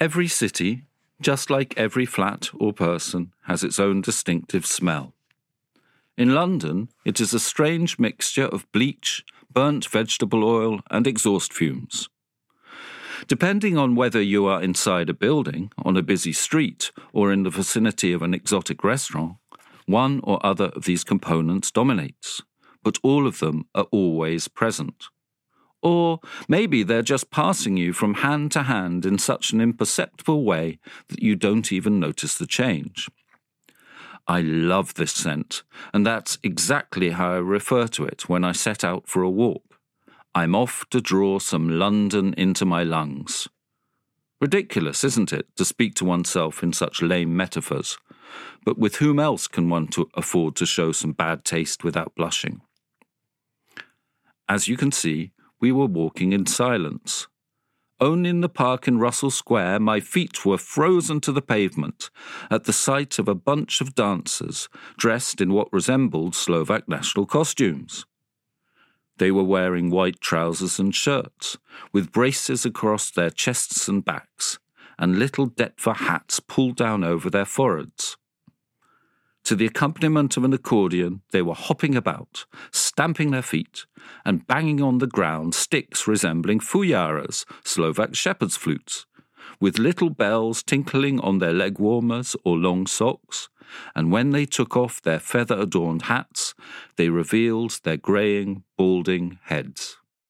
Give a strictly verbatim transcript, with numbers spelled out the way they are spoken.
Every city, just like every flat or person, has its own distinctive smell. In London, it is a strange mixture of bleach, burnt vegetable oil, and exhaust fumes. Depending on whether you are inside a building, on a busy street, or in the vicinity of an exotic restaurant, one or other of these components dominates, but all of them are always present. Or maybe they're just passing you from hand to hand in such an imperceptible way that you don't even notice the change. I love this scent, and that's exactly how I refer to it when I set out for a walk. I'm off to draw some London into my lungs. Ridiculous, isn't it, to speak to oneself in such lame metaphors? But with whom else can one to afford to show some bad taste without blushing? As you can see, we were walking in silence. Only in the park in Russell Square, my feet were frozen to the pavement at the sight of a bunch of dancers dressed in what resembled Slovak national costumes. They were wearing white trousers and shirts, with braces across their chests and backs, and little Detva hats pulled down over their foreheads. To the accompaniment of an accordion, they were hopping about, stamping their feet, and banging on the ground sticks resembling fujaras, Slovak shepherd's flutes, with little bells tinkling on their leg warmers or long socks, and when they took off their feather-adorned hats, they revealed their greying, balding heads.